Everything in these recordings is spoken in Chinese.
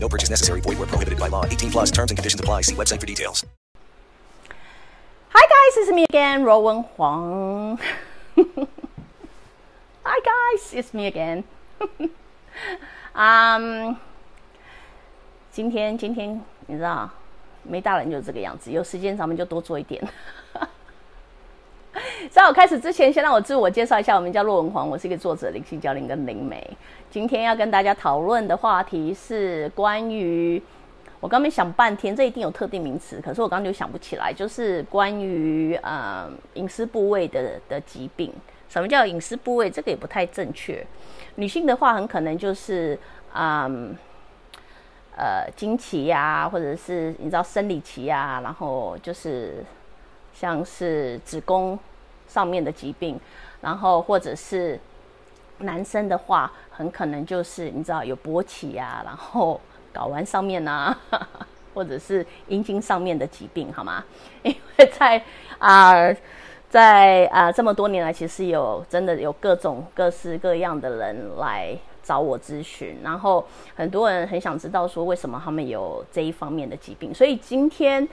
No purchase necessary. Void where prohibited by law. 18 plus terms and conditions apply. See website for details. Hi guys, it's me again, Rowan Huang. Hi guys, it's me again. 今天你知道没大人就这个样子，有时间咱们就多做一点。在我开始之前，先让我自我介绍一下，我们叫洛文黄，我是一个作者、灵性教练跟灵媒。今天要跟大家讨论的话题是关于，我刚没想半天，这一定有特定名词，可是我刚刚就想不起来，就是关于隐私部位 的疾病。什么叫隐私部位？这个也不太正确。女性的话，很可能就是经期啊，或者是你知道生理期啊，然后就是像是子宫上面的疾病，然后或者是男生的话，很可能就是你知道有勃起啊，然后睾丸上面啊，或者是阴茎上面的疾病，好吗？因为在这么多年来，其实真的有各种各式各样的人来找我咨询，然后很多人很想知道说为什么他们有这一方面的疾病，所以今天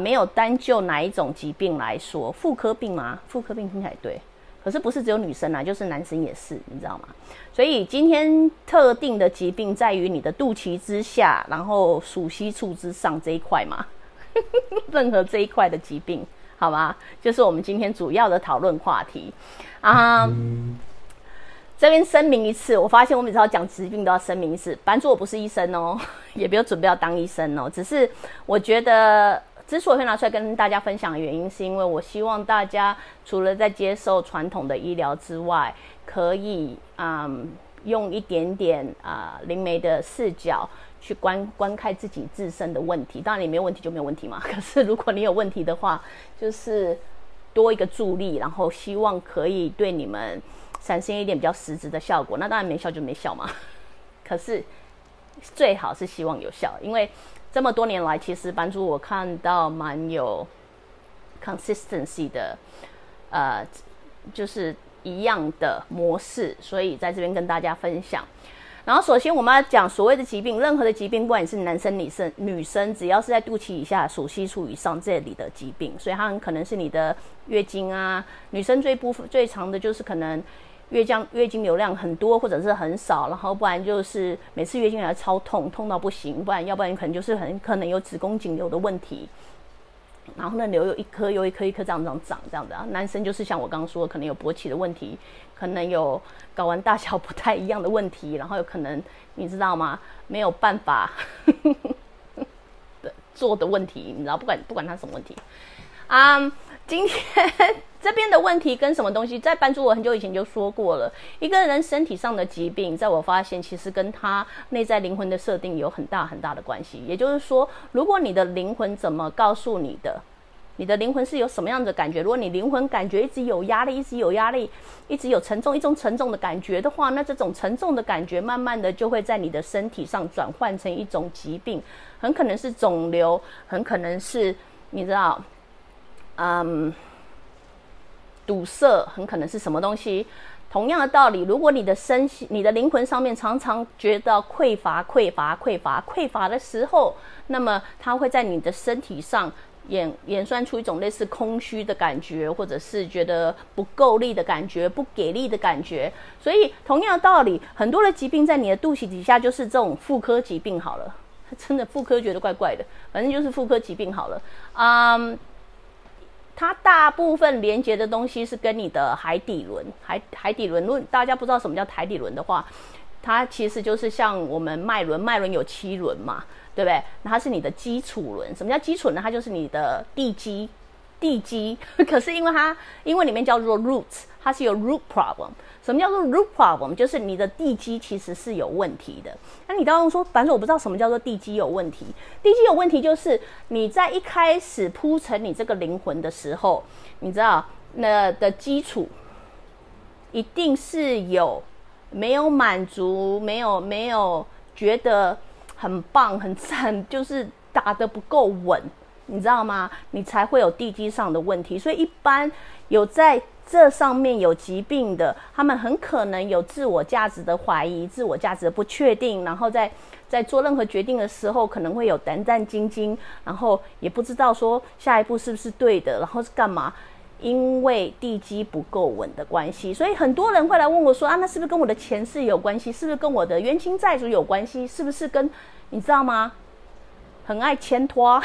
没有单就哪一种疾病来说，妇科病吗？妇科病听起来对，可是不是只有女生啊，就是男生也是，你知道吗？所以今天特定的疾病在于你的肚脐之下，然后属膝处之上这一块嘛，任何这一块的疾病，好吗？就是我们今天主要的讨论话题啊。这边声明一次，我发现我每次要讲疾病都要声明一次。反正我不是医生哦，也没有准备要当医生哦，只是我觉得之所以会拿出来跟大家分享的原因，是因为我希望大家除了在接受传统的医疗之外，可以用一点点灵媒的视角去观看自己自身的问题。当然你没有问题就没有问题嘛，可是如果你有问题的话，就是多一个助力，然后希望可以对你们产生一点比较实质的效果。那当然没效就没效嘛，可是最好是希望有效，因为这么多年来其实帮助我看到蛮有 consistency 的就是一样的模式，所以在这边跟大家分享。然后首先我们要讲所谓的疾病，任何的疾病，不管你是男生女生，只要是在肚脐以下属膝处以上这里的疾病，所以它很可能是你的月经啊，女生最常的就是可能月经流量很多或者是很少，然后不然就是每次月经来超痛到不行，不然要不然可能就是很可能有子宫颈瘤的问题，然后那瘤有一颗这样这样的。男生就是像我刚刚说，可能有勃起的问题，可能有睾丸大小不太一样的问题，然后有可能你知道吗，没有办法做的问题，你知道，不管他什么问题。今天这边的问题跟什么东西，在班主我很久以前就说过了，一个人身体上的疾病，在我发现其实跟他内在灵魂的设定有很大很大的关系。也就是说，如果你的灵魂怎么告诉你的，你的灵魂是有什么样的感觉，如果你灵魂感觉一直有压力，一直有一种沉重的感觉的话，那这种沉重的感觉慢慢的就会在你的身体上转换成一种疾病，很可能是肿瘤，很可能是你知道堵塞，很可能是什么东西。同样的道理，如果你的灵魂上面常常觉得匮乏的时候，那么它会在你的身体上演算出一种类似空虚的感觉，或者是觉得不够力的感觉，不给力的感觉。所以同样的道理，很多的疾病在你的肚脐底下，就是这种妇科疾病好了，真的妇科觉得怪怪的，反正就是妇科疾病好了。它大部分连接的东西是跟你的海底轮，海底轮，如果大家不知道什么叫海底轮的话，它其实就是像我们脉轮有7轮嘛，对不对？它是你的基础轮。什么叫基础呢？它就是你的地基，地基，可是因为它英文里面叫做 roots， 它是有 root problem。什么叫做 root problem？ 就是你的地基其实是有问题的。那你当然说，反正我不知道什么叫做地基有问题。地基有问题就是你在一开始铺成你这个灵魂的时候，你知道那的基础一定是有没有满足，没有觉得很棒很赞，就是打得不够稳。你知道吗？你才会有地基上的问题，所以一般有在这上面有疾病的，他们很可能有自我价值的怀疑、自我价值的不确定，然后在做任何决定的时候，可能会有胆战兢兢，然后也不知道说下一步是不是对的，然后是干嘛？因为地基不够稳的关系，所以很多人会来问我说啊，那是不是跟我的前世有关系？是不是跟我的冤亲债主有关系？是不是跟你知道吗？很爱牵拖。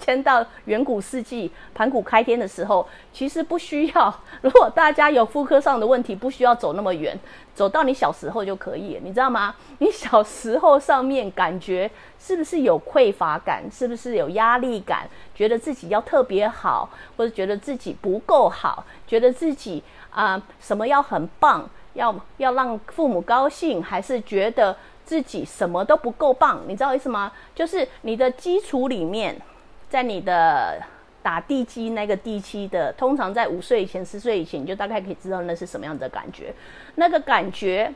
迁到远古世纪盘古开天的时候，其实不需要，如果大家有妇科上的问题，不需要走那么远，走到你小时候就可以了，你知道吗？你小时候上面感觉是不是有匮乏感，是不是有压力感，觉得自己要特别好，或者觉得自己不够好，觉得自己什么要很棒，要让父母高兴，还是觉得自己什么都不够棒，你知道意思吗？就是你的基础里面，在你的打地基那个地基的，通常在5岁以前、10岁以前，你就大概可以知道那是什么样的感觉。那个感觉，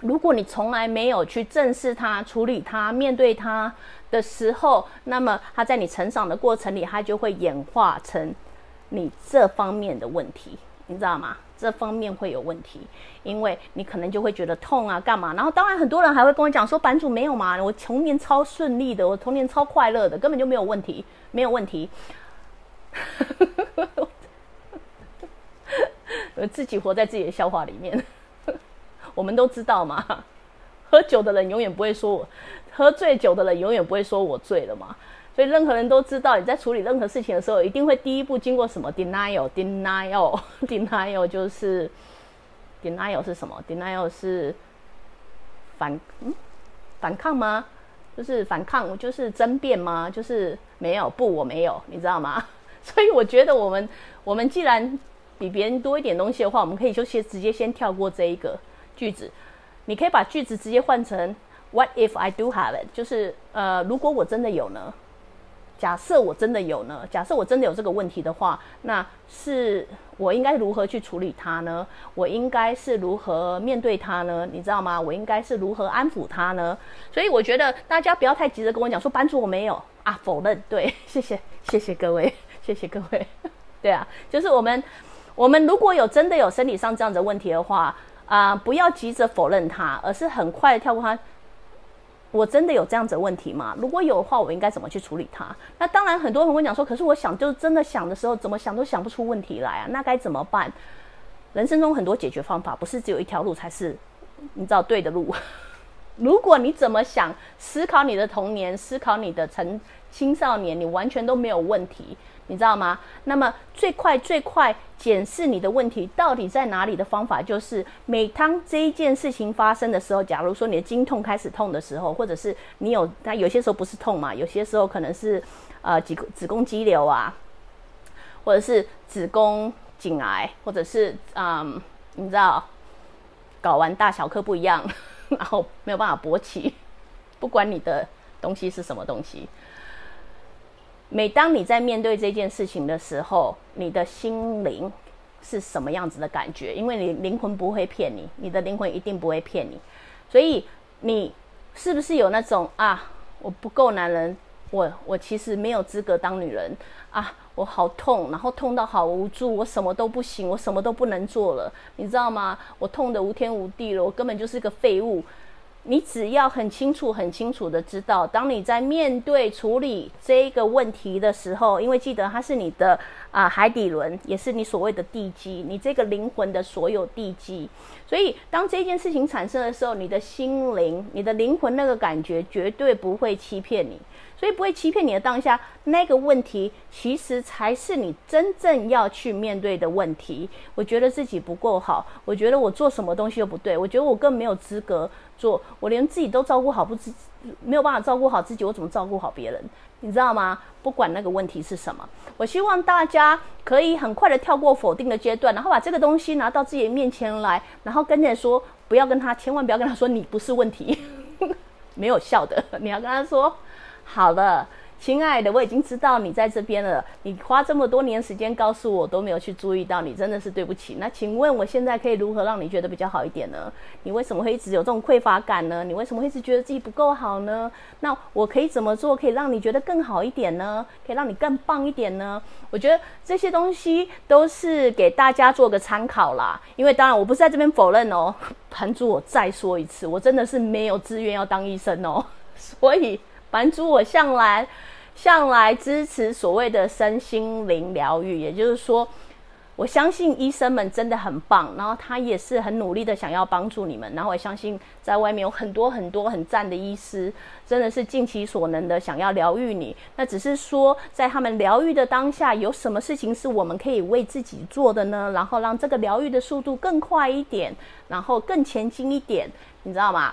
如果你从来没有去正视它、处理它、面对它的时候，那么它在你成长的过程里，它就会演化成你这方面的问题，你知道吗？这方面会有问题，因为你可能就会觉得痛啊，干嘛？然后当然很多人还会跟我讲说，版主没有嘛，我童年超顺利的，我童年超快乐的，根本就没有问题，没有问题。我自己活在自己的笑话里面。我们都知道嘛，喝酒的人永远不会说我，喝醉酒的人永远不会说我醉了嘛。所以任何人都知道，你在处理任何事情的时候，一定会第一步经过什么 denial， 就是 denial 是什么 ？denial 是反抗吗？就是反抗，就是争辩吗？就是没有，不，我没有，你知道吗？所以我觉得我们既然比别人多一点东西的话，我们可以就直接先跳过这一个句子。你可以把句子直接换成 What if I do have it？ 就是如果我真的有呢？假设我真的有呢？假设我真的有这个问题的话，那是我应该如何去处理它呢？我应该是如何面对它呢？你知道吗？我应该是如何安抚它呢？所以我觉得大家不要太急着跟我讲说版主我没有啊，否认。对，谢谢各位，谢谢各位。对啊，就是我们如果有真的有生理上这样子的问题的话，不要急着否认它，而是很快的跳过它。我真的有这样子的问题吗？如果有的话，我应该怎么去处理它？那当然，很多人会讲说，可是我想，就是真的想的时候，怎么想都想不出问题来啊，那该怎么办？人生中很多解决方法，不是只有一条路才是，你知道对的路。如果你怎么想，思考你的童年，思考你的青少年，你完全都没有问题，你知道吗？那么最快检视你的问题到底在哪里的方法，就是每当这一件事情发生的时候，假如说你的经痛开始痛的时候，或者是你有，那有些时候不是痛嘛，有些时候可能是子宫肌瘤啊，或者是子宫颈癌，或者是你知道睾丸大小颗不一样，然后没有办法勃起，不管你的东西是什么东西。每当你在面对这件事情的时候，你的心灵是什么样子的感觉？因为你灵魂不会骗你，你的灵魂一定不会骗你。所以你是不是有那种啊，我不够男人，我其实没有资格当女人啊，我好痛，然后痛到好无助，我什么都不行，我什么都不能做了，你知道吗？我痛得无天无地了，我根本就是个废物。你只要很清楚的知道，当你在面对处理这个问题的时候，因为记得它是你的海底轮，也是你所谓的地基，你这个灵魂的所有地基。所以当这件事情产生的时候，你的心灵，你的灵魂那个感觉绝对不会欺骗你。所以不会欺骗你的当下，那个问题其实才是你真正要去面对的问题。我觉得自己不够好，我觉得我做什么东西都不对，我觉得我更没有资格做，我连自己都照顾好不没有办法照顾好自己，我怎么照顾好别人？你知道吗？不管那个问题是什么，我希望大家可以很快的跳过否定的阶段，然后把这个东西拿到自己面前来，然后跟人说，不要跟他，千万不要跟他说你不是问题，没有效的。你要跟他说，好了，亲爱的，我已经知道你在这边了，你花这么多年时间告诉我都没有去注意到你，真的是对不起。那请问我现在可以如何让你觉得比较好一点呢？你为什么会一直有这种匮乏感呢？你为什么会一直觉得自己不够好呢？那我可以怎么做可以让你觉得更好一点呢？可以让你更棒一点呢？我觉得这些东西都是给大家做个参考啦，因为当然我不是在这边否认哦，版主我再说一次，我真的是没有志愿要当医生哦，所以版主我向来支持所谓的身心灵疗愈，也就是说我相信医生们真的很棒，然后他也是很努力的想要帮助你们，然后我相信在外面有很多很多很赞的医师，真的是尽其所能的想要疗愈你，那只是说在他们疗愈的当下有什么事情是我们可以为自己做的呢，然后让这个疗愈的速度更快一点，然后更前进一点，你知道吗？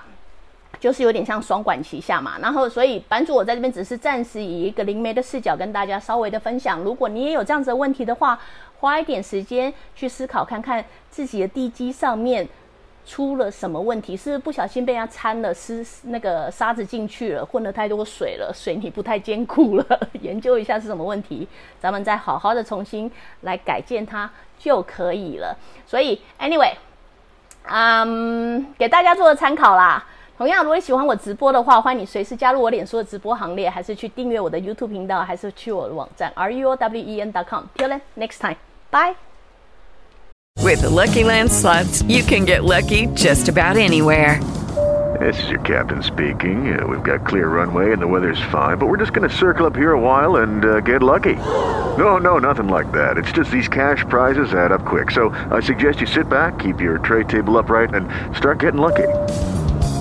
就是有点像双管齐下嘛，然后所以版主我在这边只是暂时以一个灵媒的视角跟大家稍微的分享，如果你也有这样子的问题的话，花一点时间去思考看看自己的地基上面出了什么问题，是不是不小心被人家掺了那个沙子进去了，混了太多水了，水泥不太坚固了，研究一下是什么问题，咱们再好好的重新来改建它就可以了。所以 anyway 给大家做个参考啦。同样如果你喜欢我直播的话，欢迎你随时加入我脸书的直播行列，还是去订阅我的 YouTube 频道，还是去我的网站 RUOWEN.com。 Till then, next time, bye. With the Lucky Land Slots, you can get lucky just about anywhere. This is your captain speaking. We've got clear runway and the weather's fine, but we're just going to circle up here a while and get lucky. No, nothing like that. It's just these cash prizes add up quick. So I suggest you sit back, keep your tray table upright, and start getting lucky.